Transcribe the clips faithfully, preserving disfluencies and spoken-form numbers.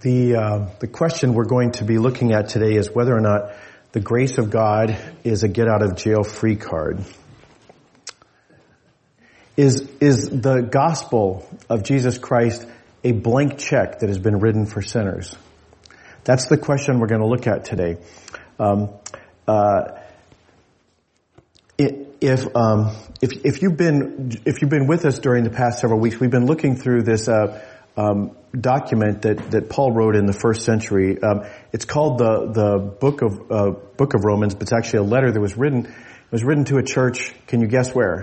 The uh, the question we're going to be looking at today is whether or not the grace of God is a get-out-of-jail-free card. Is is the gospel of Jesus Christ a blank check that has been written for sinners? That's the question we're going to look at today. Um, uh, it, if um, if if you've been if you've been with us during the past several weeks, we've been looking through this. Uh, Um, document that, that Paul wrote in the first century. Um, it's called the the Book of uh, Book of Romans, but it's actually a letter that was written. It was written to a church. Can you guess where?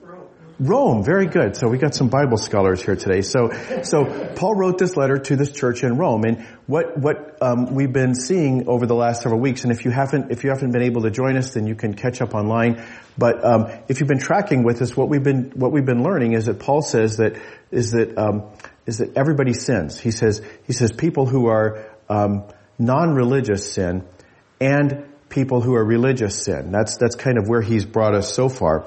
Rome. Rome. Very good. So we got some Bible scholars here today. So so Paul wrote this letter to this church in Rome, and what what um, we've been seeing over the last several weeks. And if you haven't if you haven't been able to join us, then you can catch up online. But um, if you've been tracking with us, what we've been what we've been learning is that Paul says that is that. Um, is that everybody sins. He says, he says people who are um, non-religious sin and people who are religious sin. That's that's kind of where he's brought us so far.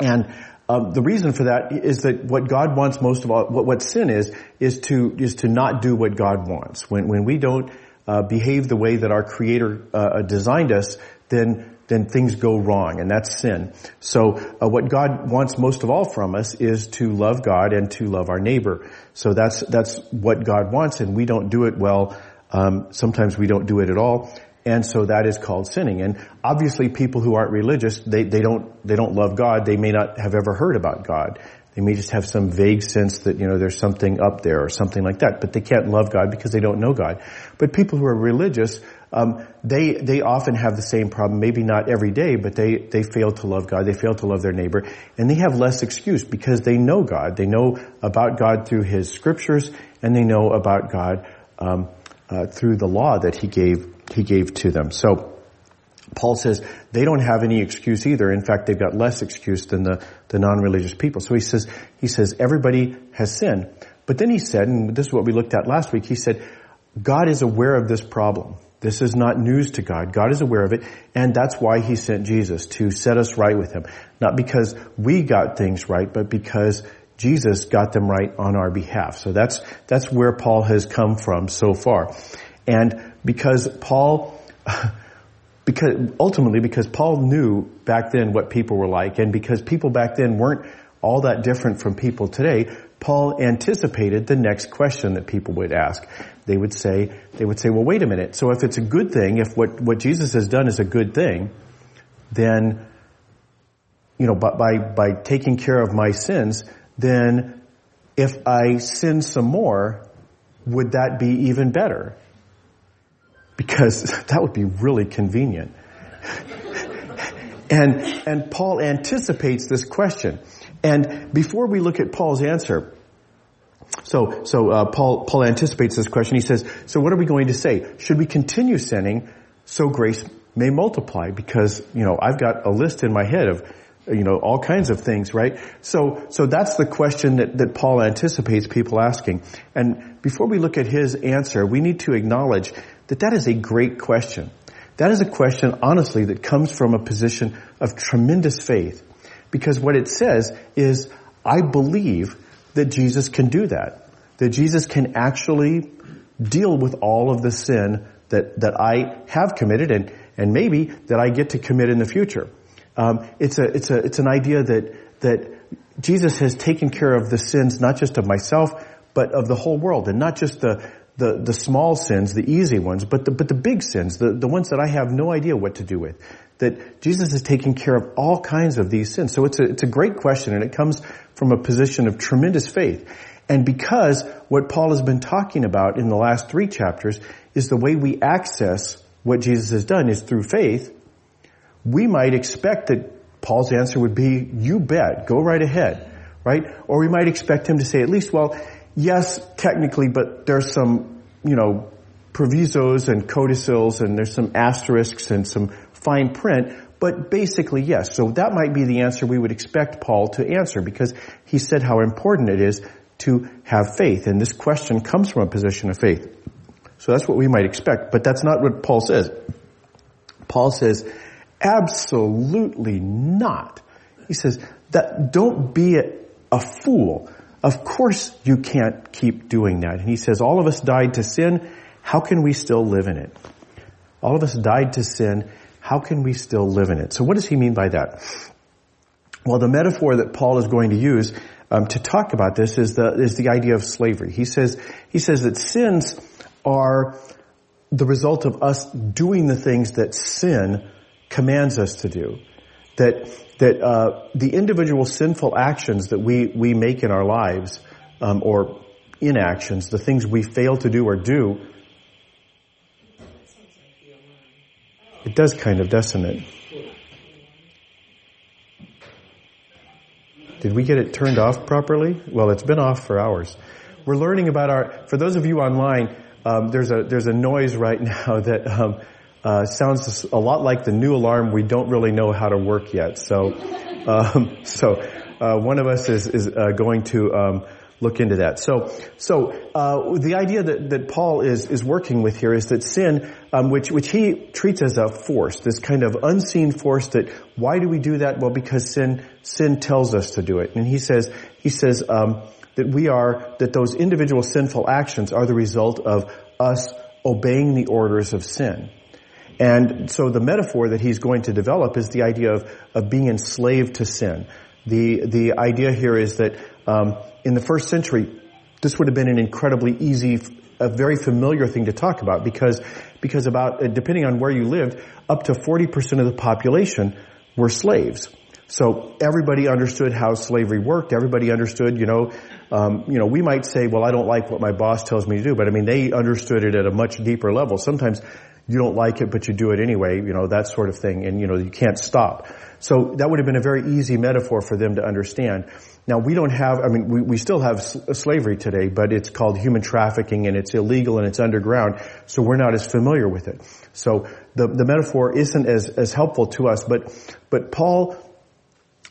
And um, the reason for that is that what God wants most of all, what, what sin is, is to is to not do what God wants. When when we don't uh, behave the way that our Creator uh, designed us, then then things go wrong, and that's sin. So uh, what God wants most of all from us is to love God and to love our neighbor. So that's that's what God wants, and we don't do it well. Um, sometimes we don't do it at all, and so that is called sinning. And obviously, people who aren't religious, they they don't they don't love God. They may not have ever heard about God. They may just have some vague sense that, you know, there's something up there or something like that, but they can't love God because they don't know God. But people who are religious, um, they they often have the same problem, maybe not every day, but they, they fail to love God, they fail to love their neighbor, and they have less excuse because they know God. They know about God through His scriptures, and they know about God um, uh, through the law that He gave He gave to them. So Paul says they don't have any excuse either. In fact, they've got less excuse than the, the non-religious people. So he says, he says everybody has sinned. But then he said, and this is what we looked at last week, he said, God is aware of this problem. This is not news to God. God is aware of it, and that's why He sent Jesus, to set us right with Him. Not because we got things right, but because Jesus got them right on our behalf. So that's, that's where Paul has come from so far. And because Paul... Because ultimately, because Paul knew back then what people were like, and because people back then weren't all that different from people today, Paul anticipated the next question that people would ask. They would say, they would say, well, wait a minute. So if it's a good thing, if what, what Jesus has done is a good thing, then, you know, by, by, by taking care of my sins, then if I sin some more, would that be even better? Because that would be really convenient. and and Paul anticipates this question. And before we look at Paul's answer, so so uh, Paul Paul anticipates this question. He says, so what are we going to say? Should we continue sinning so grace may multiply? Because, you know, I've got a list in my head of, you know, all kinds of things, right? So so that's the question that, that Paul anticipates people asking. And before we look at his answer, we need to acknowledge that that is a great question. That is a question, honestly, that comes from a position of tremendous faith. Because what it says is, I believe that Jesus can do that. That Jesus can actually deal with all of the sin that, that I have committed and, and maybe that I get to commit in the future. Um, it's a, it's a, it's an idea that, that Jesus has taken care of the sins, not just of myself, but of the whole world, and not just the, The, the small sins, the easy ones, but the, but the big sins, the, the ones that I have no idea what to do with. That Jesus is taking care of all kinds of these sins. So it's a, it's a great question, and it comes from a position of tremendous faith. And because what Paul has been talking about in the last three chapters is the way we access what Jesus has done is through faith, we might expect that Paul's answer would be, you bet, go right ahead, right? Or we might expect him to say at least, well, yes, technically, but there's some, you know, provisos and codicils, and there's some asterisks and some fine print, but basically yes. So that might be the answer we would expect Paul to answer, because he said how important it is to have faith, and this question comes from a position of faith. So that's what we might expect, but that's not what Paul says. Paul says, absolutely not. He says, that don't be a, a fool. Of course you can't keep doing that. And he says, all of us died to sin. How can we still live in it? All of us died to sin. How can we still live in it? So what does he mean by that? Well, the metaphor that Paul is going to use um, to talk about this is the is the idea of slavery. He says he says that sins are the result of us doing the things that sin commands us to do. That that uh the individual sinful actions that we we make in our lives um or inactions, the things we fail to do or do. It does kind of, doesn't it? Did we get it turned off properly? Well, it's been off for hours. We're learning about our, for those of you online, um, there's a there's a noise right now that um, uh, sounds a lot like the new alarm we don't really know how to work yet. So um, so uh, one of us is, is uh, going to um, look into that. So so uh, the idea that, that Paul is, is working with here is that sin, um, which, which he treats as a force, this kind of unseen force that, why do we do that? Well, because sin sin tells us to do it. And he says he says um, that we are, that those individual sinful actions are the result of us obeying the orders of sin. And so the metaphor that he's going to develop is the idea of, of being enslaved to sin. The the idea here is that um, in the first century, this would have been an incredibly easy, a very familiar thing to talk about because because about, depending on where you lived, up to forty percent of the population were slaves. So everybody understood how slavery worked. Everybody understood, you know, um, you know, we might say, well, I don't like what my boss tells me to do, but I mean, they understood it at a much deeper level. Sometimes you don't like it, but you do it anyway, you know, that sort of thing. And, you know, you can't stop. So that would have been a very easy metaphor for them to understand. Now, we don't have, I mean, we, we still have sl- slavery today, but it's called human trafficking and it's illegal and it's underground. So we're not as familiar with it. So the, the metaphor isn't as, as helpful to us, but, but Paul,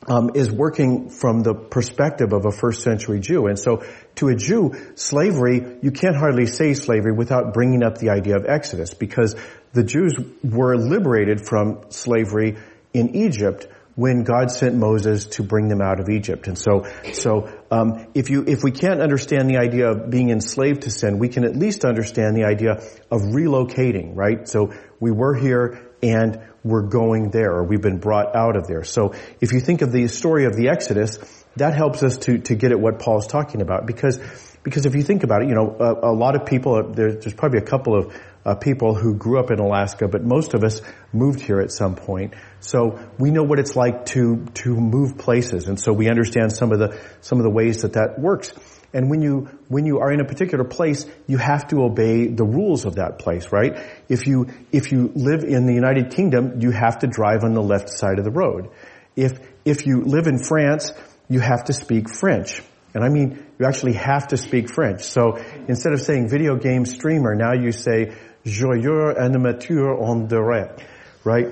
Um, is working from the perspective of a first century Jew. And so to a Jew, slavery, you can't hardly say slavery without bringing up the idea of Exodus, because the Jews were liberated from slavery in Egypt when God sent Moses to bring them out of Egypt. And so, so, um, if you, if we can't understand the idea of being enslaved to sin, we can at least understand the idea of relocating, right? So we were here and we're going there, or we've been brought out of there. So if you think of the story of the Exodus, that helps us to, to get at what Paul's talking about, because, because if you think about it, you know, a, a lot of people, there, there's probably a couple of uh, people who grew up in Alaska, but most of us moved here at some point. So we know what it's like to, to move places. And so we understand some of the, some of the ways that that works. And when you, when you are in a particular place, you have to obey the rules of that place, right? If you, if you live in the United Kingdom, you have to drive on the left side of the road. If, if you live in France, you have to speak French. And I mean, you actually have to speak French. So instead of saying video game streamer, now you say joyeux animateur en direct, right?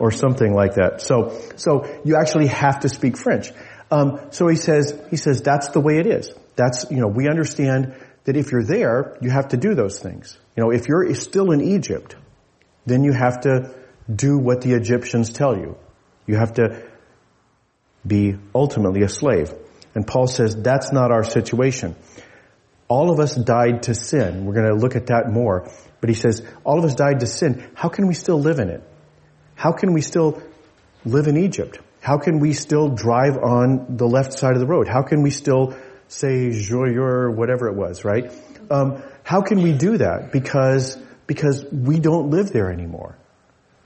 Or something like that. So, so you actually have to speak French. Um, so he says, he says, that's the way it is. That's, you know, we understand that if you're there, you have to do those things. You know, if you're still in Egypt, then you have to do what the Egyptians tell you. You have to be ultimately a slave. And Paul says, that's not our situation. All of us died to sin. We're going to look at that more. But he says, all of us died to sin. How can we still live in it? How can we still live in Egypt? How can we still drive on the left side of the road? How can we still say joyeux, whatever it was, right? Um, how can we do that? Because because we don't live there anymore.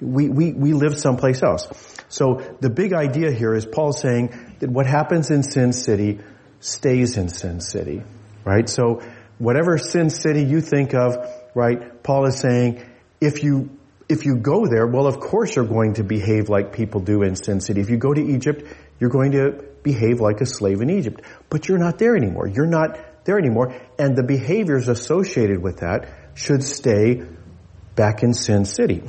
We we we live someplace else. So the big idea here is Paul saying that what happens in Sin City stays in Sin City, right? So whatever Sin City you think of, right? Paul is saying if you if you go there, well, of course you're going to behave like people do in Sin City. If you go to Egypt, you're going to behave like a slave in Egypt. But you're not there anymore. You're not there anymore. And the behaviors associated with that should stay back in Sin City.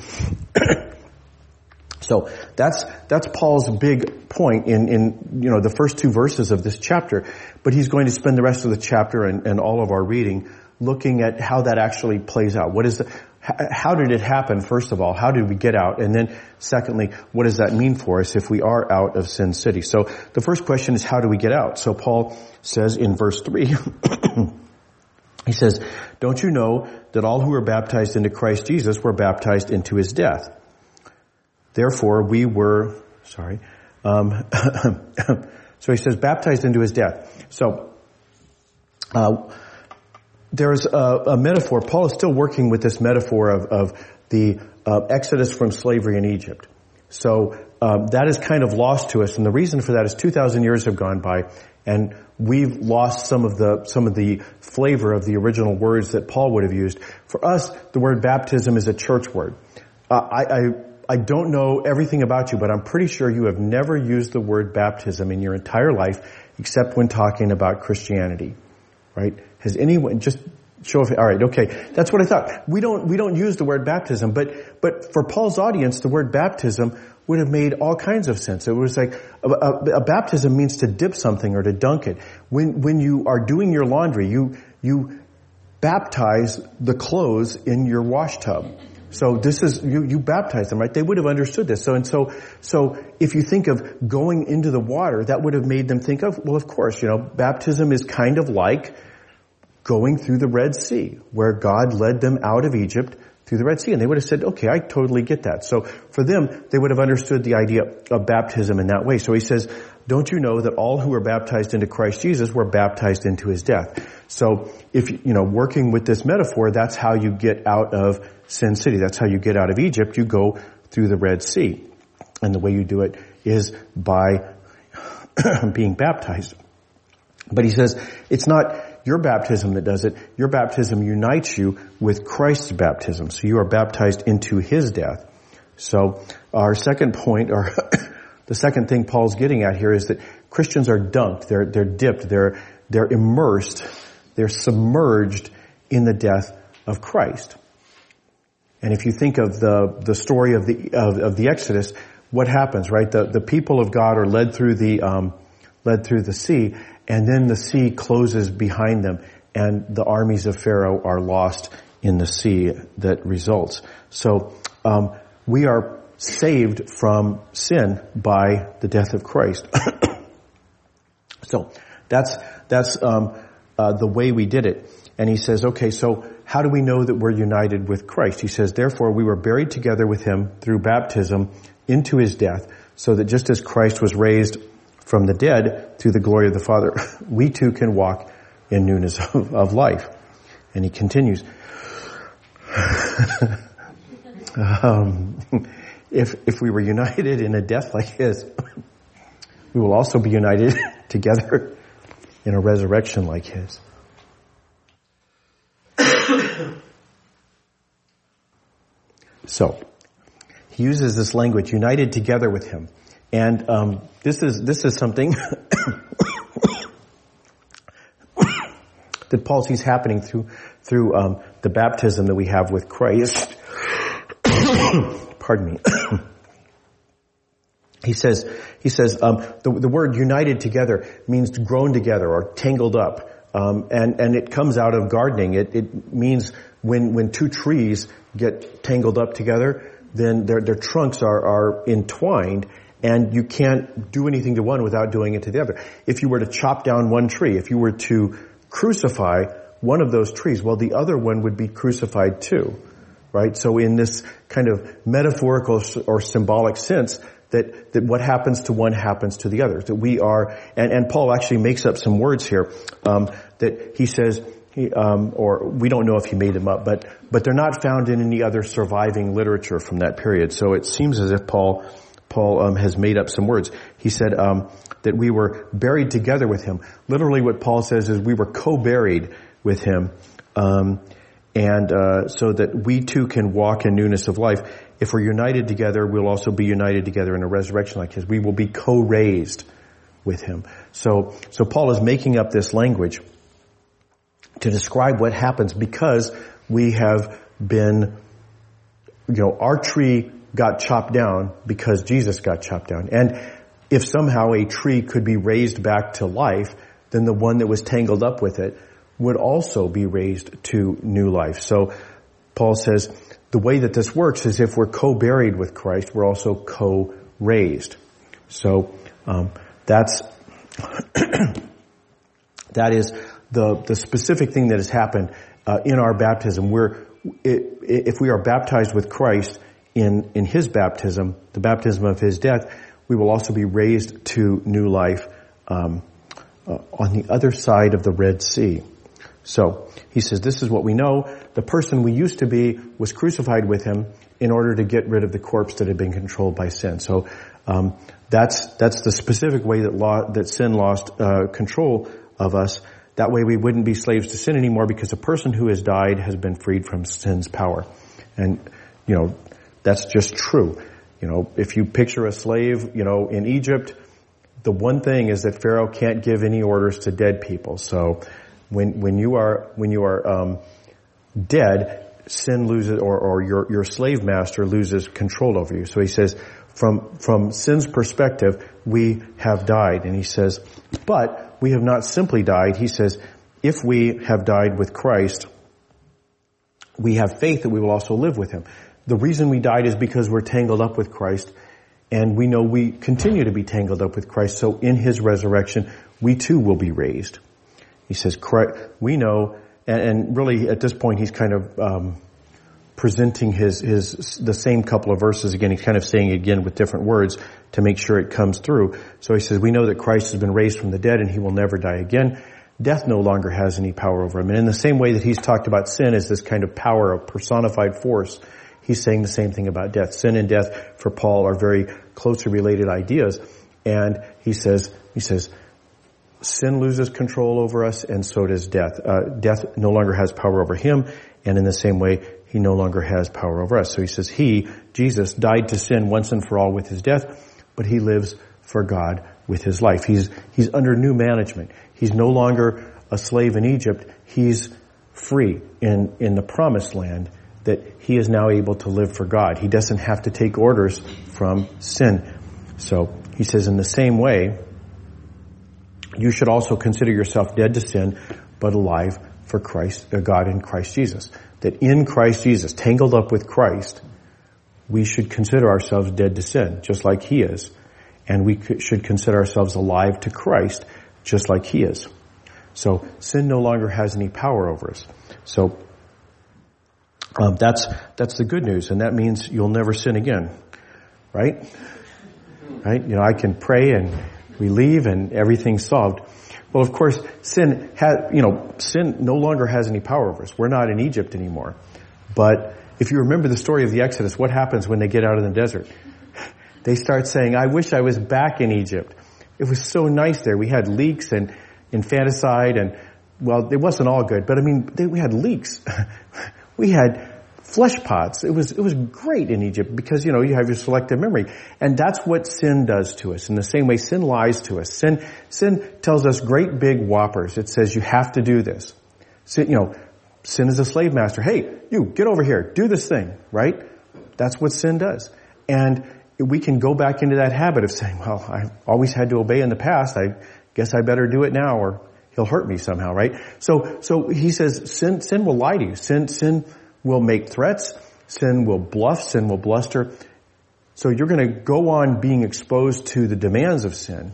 So that's that's Paul's big point in, in you know the first two verses of this chapter. But he's going to spend the rest of the chapter and, and all of our reading looking at how that actually plays out. What is the, how did it happen, first of all? How did we get out? And then, secondly, what does that mean for us if we are out of Sin City? So the first question is, how do we get out? So Paul says in verse three, he says, "Don't you know that all who were baptized into Christ Jesus were baptized into his death? Therefore we were," sorry, um, so he says, baptized into his death. So uh, there's a, a metaphor. Paul is still working with this metaphor of, of the uh, exodus from slavery in Egypt. So um, that is kind of lost to us, and the reason for that is two thousand years have gone by, and we've lost some of the some of the flavor of the original words that Paul would have used. For us, the word baptism is a church word. Uh, I, I I don't know everything about you, but I'm pretty sure you have never used the word baptism in your entire life except when talking about Christianity, right? Has anyone, just show of, all right, okay, that's what I thought. We don't we don't use the word baptism, but but for Paul's audience, the word baptism would have made all kinds of sense. It was like a, a, a baptism means to dip something or to dunk it. When when you are doing your laundry, you you baptize the clothes in your wash tub. So this is, you, you baptize them, right? They would have understood this. So, and so, so if you think of going into the water, that would have made them think of, well, of course, you know, baptism is kind of like going through the Red Sea, where God led them out of Egypt through the Red Sea. And they would have said, okay, I totally get that. So for them, they would have understood the idea of baptism in that way. So he says, don't you know that all who were baptized into Christ Jesus were baptized into his death? So if, you know, working with this metaphor, that's how you get out of Sin City. That's how you get out of Egypt. You go through the Red Sea. And the way you do it is by being baptized. But he says, it's not your baptism that does it. Your baptism unites you with Christ's baptism. So you are baptized into his death. So our second point, or the second thing Paul's getting at here, is that Christians are dunked. They're, they're dipped. They're, they're immersed. They're submerged in the death of Christ. And if you think of the, the story of the, of, of the Exodus, what happens, right? The, the people of God are led through the, um, led through the sea, and then the sea closes behind them, and the armies of Pharaoh are lost in the sea that results. So um, we are saved from sin by the death of Christ. So that's that's um, uh, the way we did it. And he says, okay, so how do we know that we're united with Christ? He says, therefore we were buried together with him through baptism into his death, so that just as Christ was raised from the dead through the glory of the Father, we too can walk in newness of, of life. And he continues, um, if if we were united in a death like his, we will also be united together in a resurrection like his. So he uses this language, united together with him. And um, this is this is something that Paul sees happening through through um, the baptism that we have with Christ. Pardon me. he says he says um, the the word united together means grown together or tangled up, um, and and it comes out of gardening. It it means when when two trees get tangled up together, then their their trunks are are entwined. And you can't do anything to one without doing it to the other. If you were to chop down one tree, if you were to crucify one of those trees, well, the other one would be crucified too, right? So in this kind of metaphorical or symbolic sense, that, that what happens to one happens to the other, that we are, and, and Paul actually makes up some words here, um, that he says, He, um, or we don't know if he made them up, but but they're not found in any other surviving literature from that period. So it seems as if Paul... Paul um, has made up some words. He said um, that we were buried together with him. Literally what Paul says is we were co-buried with him, um, and uh, so that we too can walk in newness of life. If we're united together, we'll also be united together in a resurrection like his. We will be co-raised with him. So, so Paul is making up this language to describe what happens because we have been, you know, our tree got chopped down because Jesus got chopped down. And if somehow a tree could be raised back to life, then the one that was tangled up with it would also be raised to new life. So Paul says the way that this works is if we're co-buried with Christ, we're also co-raised. So um, that's that is the the specific thing that has happened uh, in our baptism. We're it, if we are baptized with Christ in in His baptism, the baptism of His death, we will also be raised to new life um, uh, on the other side of the Red Sea. So he says, this is what we know. The person we used to be was crucified with Him in order to get rid of the corpse that had been controlled by sin. So um, that's that's the specific way that law, that sin lost uh, control of us. That way we wouldn't be slaves to sin anymore, because the person who has died has been freed from sin's power. And, you know, that's just true. You know, if you picture a slave, you know, in Egypt, the one thing is that Pharaoh can't give any orders to dead people. So When when you are when you are um, dead, sin loses, or, or your your slave master loses control over you. So he says, from from sin's perspective, we have died, and he says, but we have not simply died. He says, if we have died with Christ, we have faith that we will also live with Him. The reason we died is because we're tangled up with Christ, and we know we continue to be tangled up with Christ. So in His resurrection, we too will be raised. He says, we know, and really at this point he's kind of um, presenting his his the same couple of verses again. He's kind of saying it again with different words to make sure it comes through. So he says, we know that Christ has been raised from the dead and He will never die again. Death no longer has any power over Him. And in the same way that he's talked about sin as this kind of power, a personified force, he's saying the same thing about death. Sin and death for Paul are very closely related ideas. And he says, he says, sin loses control over us, and so does death. Uh, death no longer has power over Him, and in the same way, He no longer has power over us. So he says He, Jesus, died to sin once and for all with His death, but He lives for God with His life. He's He's under new management. He's no longer a slave in Egypt. He's free in, in the promised land, that He is now able to live for God. He doesn't have to take orders from sin. So he says in the same way, you should also consider yourself dead to sin, but alive for Christ, uh, God in Christ Jesus. That in Christ Jesus, tangled up with Christ, we should consider ourselves dead to sin, just like He is. And we should consider ourselves alive to Christ, just like He is. So sin no longer has any power over us. So um, that's that's the good news, and that means you'll never sin again, right? Right? You know, I can pray and we leave and everything's solved. Well, of course, sin ha- you know, sin no longer has any power over us. We're not in Egypt anymore. But if you remember the story of the Exodus, what happens when they get out of the desert? They start saying, I wish I was back in Egypt. It was so nice there. We had leeks and infanticide and, well, it wasn't all good, but I mean, they, we had leeks. We had flesh pots. It was, it was great in Egypt because, you know, you have your selective memory. And that's what sin does to us. In the same way, sin lies to us. Sin, sin tells us great big whoppers. It says, you have to do this. Sin, you know, sin is a slave master. Hey, you, get over here. Do this thing, right? That's what sin does. And we can go back into that habit of saying, well, I've always had to obey in the past. I guess I better do it now or He'll hurt me somehow, right? So, so he says, sin, sin will lie to you. Sin, sin, will make threats, sin will bluff, sin will bluster. So you're going to go on being exposed to the demands of sin.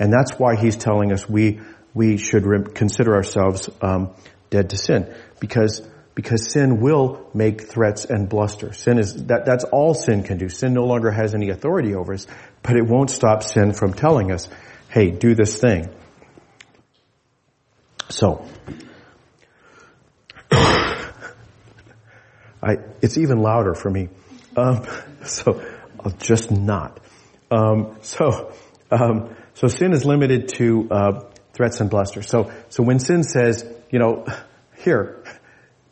And that's why he's telling us we we should re- consider ourselves um, dead to sin, because because sin will make threats and bluster. Sin is that that's all sin can do. Sin no longer has any authority over us, but it won't stop sin from telling us, "Hey, do this thing." So I, it's even louder for me. Um, so I'll just not. Um, so, um, so sin is limited to, uh, threats and bluster. So, so when sin says, you know, here,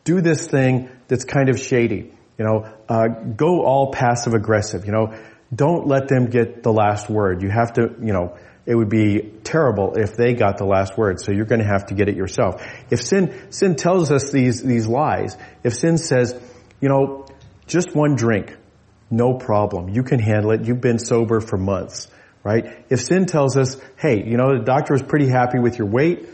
do this thing that's kind of shady, you know, uh, go all passive aggressive, you know, don't let them get the last word. You have to, you know, it would be terrible if they got the last word. So you're going to have to get it yourself. If sin, sin tells us these, these lies, if sin says, you know, just one drink, no problem. You can handle it. You've been sober for months, right? If sin tells us, hey, you know, the doctor was pretty happy with your weight,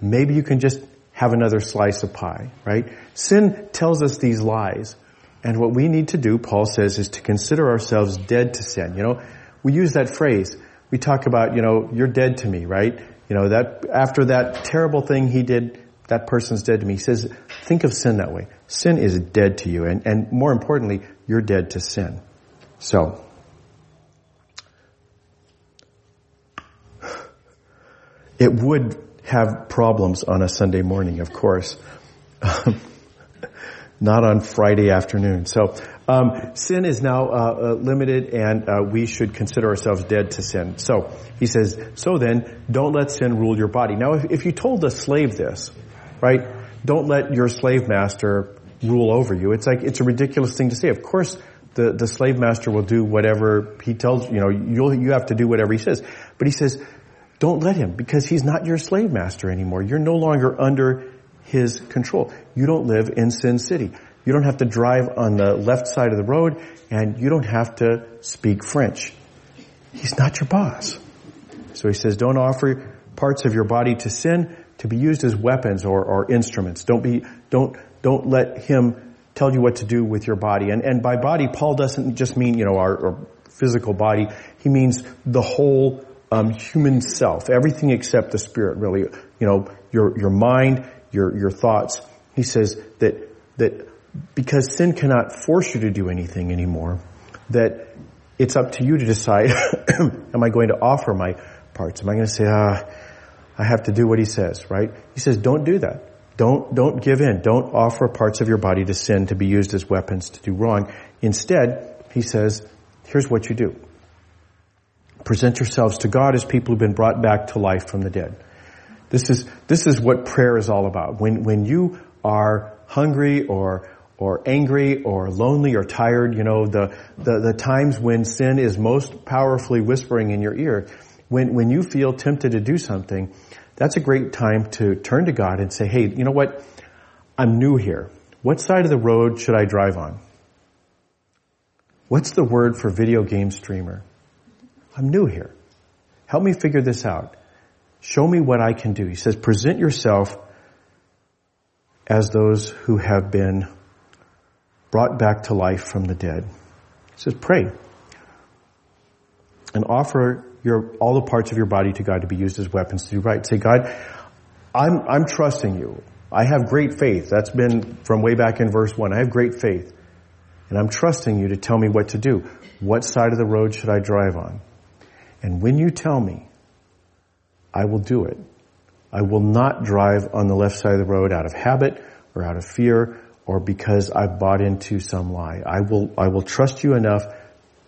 maybe you can just have another slice of pie, right? Sin tells us these lies. And what we need to do, Paul says, is to consider ourselves dead to sin. You know, we use that phrase. We talk about, you know, you're dead to me, right? You know, that after that terrible thing he did, that person's dead to me. He says, think of sin that way. Sin is dead to you. And, and more importantly, you're dead to sin. So, it would have problems on a Sunday morning, of course. Not on Friday afternoon. So, um, sin is now uh, uh, limited, and uh, we should consider ourselves dead to sin. So, he says, so then, don't let sin rule your body. Now, if, if you told a slave this, right, don't let your slave master rule over you, it's like, it's a ridiculous thing to say. Of course, the, the slave master will do whatever he tells, you know, you'll, you have to do whatever he says. But he says, don't let him, because he's not your slave master anymore. You're no longer under his control. You don't live in Sin City. You don't have to drive on the left side of the road, and you don't have to speak French. He's not your boss. So he says, don't offer parts of your body to sin to be used as weapons or, or instruments. Don't be, don't, don't let him tell you what to do with your body. And, and by body, Paul doesn't just mean, you know, our, our physical body. He means the whole, um, human self. Everything except the spirit, really. You know, your, your mind, your your thoughts. He says that that because sin cannot force you to do anything anymore, that it's up to you to decide, am I going to offer my parts? Am I going to say, ah, I have to do what he says, right? He says, don't do that. Don't don't give in. Don't offer parts of your body to sin to be used as weapons to do wrong. Instead, he says, here's what you do. Present yourselves to God as people who've been brought back to life from the dead. This is this is what prayer is all about. When when you are hungry or or angry or lonely or tired, you know, the, the, the times when sin is most powerfully whispering in your ear, when when you feel tempted to do something, that's a great time to turn to God and say, hey, you know what? I'm new here. What side of the road should I drive on? What's the word for video game streamer? I'm new here. Help me figure this out. Show me what I can do. He says, present yourself as those who have been brought back to life from the dead. He says, pray. And offer your all the parts of your body to God to be used as weapons to do right. Say, God, I'm I'm trusting you. I have great faith. That's been from way back in verse one. I have great faith. And I'm trusting you to tell me what to do. What side of the road should I drive on? And when you tell me, I will do it. I will not drive on the left side of the road out of habit or out of fear or because I've bought into some lie. I will, I will trust you enough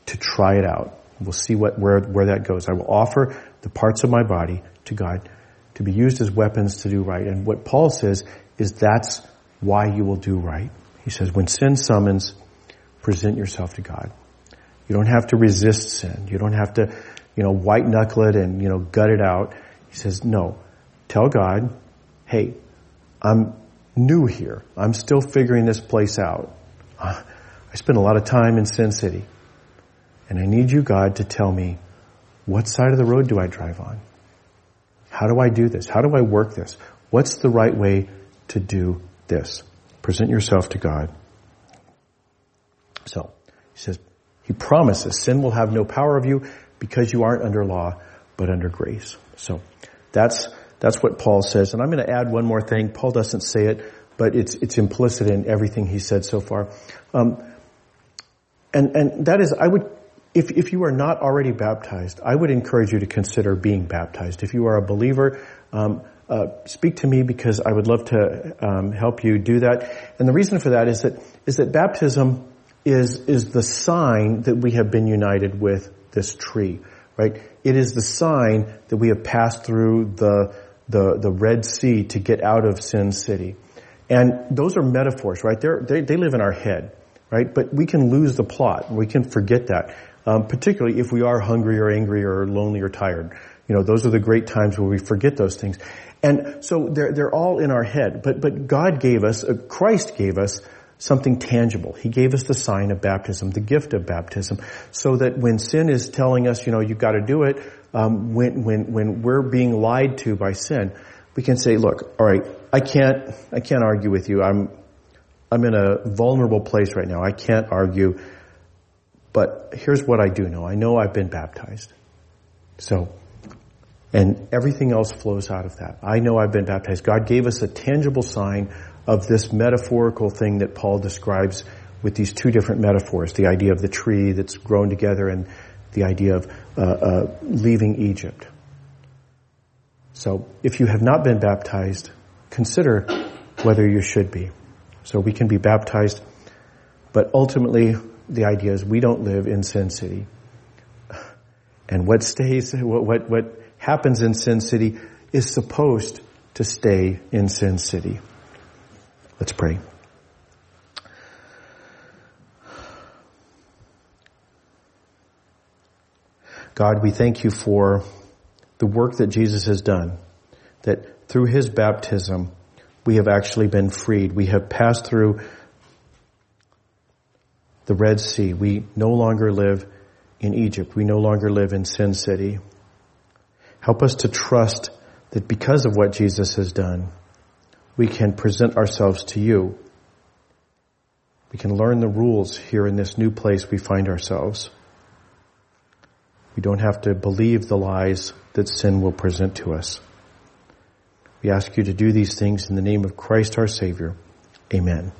to try it out. We'll see what, where, where that goes. I will offer the parts of my body to God to be used as weapons to do right. And what Paul says is that's why you will do right. He says, when sin summons, present yourself to God. You don't have to resist sin. You don't have to, you know, white knuckle it and, you know, gut it out. He says, no, tell God, hey, I'm new here. I'm still figuring this place out. Uh, I spent a lot of time in Sin City. And I need you, God, to tell me, what side of the road do I drive on? How do I do this? How do I work this? What's the right way to do this? Present yourself to God. So, he says, he promises sin will have no power of you because you aren't under law, but under grace. So that's that's what Paul says. And I'm going to add one more thing. Paul doesn't say it, but it's it's implicit in everything he said so far. Um, and and that is, I would, if if you are not already baptized, I would encourage you to consider being baptized. If you are a believer, um, uh, speak to me because I would love to um, help you do that. And the reason for that is that is that baptism is is the sign that we have been united with this tree. Right? It is the sign that we have passed through the, the, the Red Sea to get out of Sin City. And those are metaphors, right? They're, they, they live in our head, right? But we can lose the plot. We can forget that. Um, particularly if we are hungry or angry or lonely or tired. You know, those are the great times where we forget those things. And so they're, they're all in our head. But, but God gave us, uh, Christ gave us something tangible. He gave us the sign of baptism, the gift of baptism, so that when sin is telling us, you know, you've got to do it, um, when when when we're being lied to by sin, we can say, look, all right, I can't, I can't argue with you. I'm, I'm in a vulnerable place right now. I can't argue. But here's what I do know. I know I've been baptized. So, and everything else flows out of that. I know I've been baptized. God gave us a tangible sign of this metaphorical thing that Paul describes with these two different metaphors, the idea of the tree that's grown together and the idea of uh, uh, leaving Egypt. So if you have not been baptized, consider whether you should be. So we can be baptized, but ultimately the idea is we don't live in Sin City. And what stays, what, what, what happens in Sin City is supposed to stay in Sin City. Let's pray. God, we thank you for the work that Jesus has done, that through his baptism, we have actually been freed. We have passed through the Red Sea. We no longer live in Egypt. We no longer live in Sin City. Help us to trust that because of what Jesus has done, we can present ourselves to you. We can learn the rules here in this new place we find ourselves. We don't have to believe the lies that sin will present to us. We ask you to do these things in the name of Christ our Savior. Amen.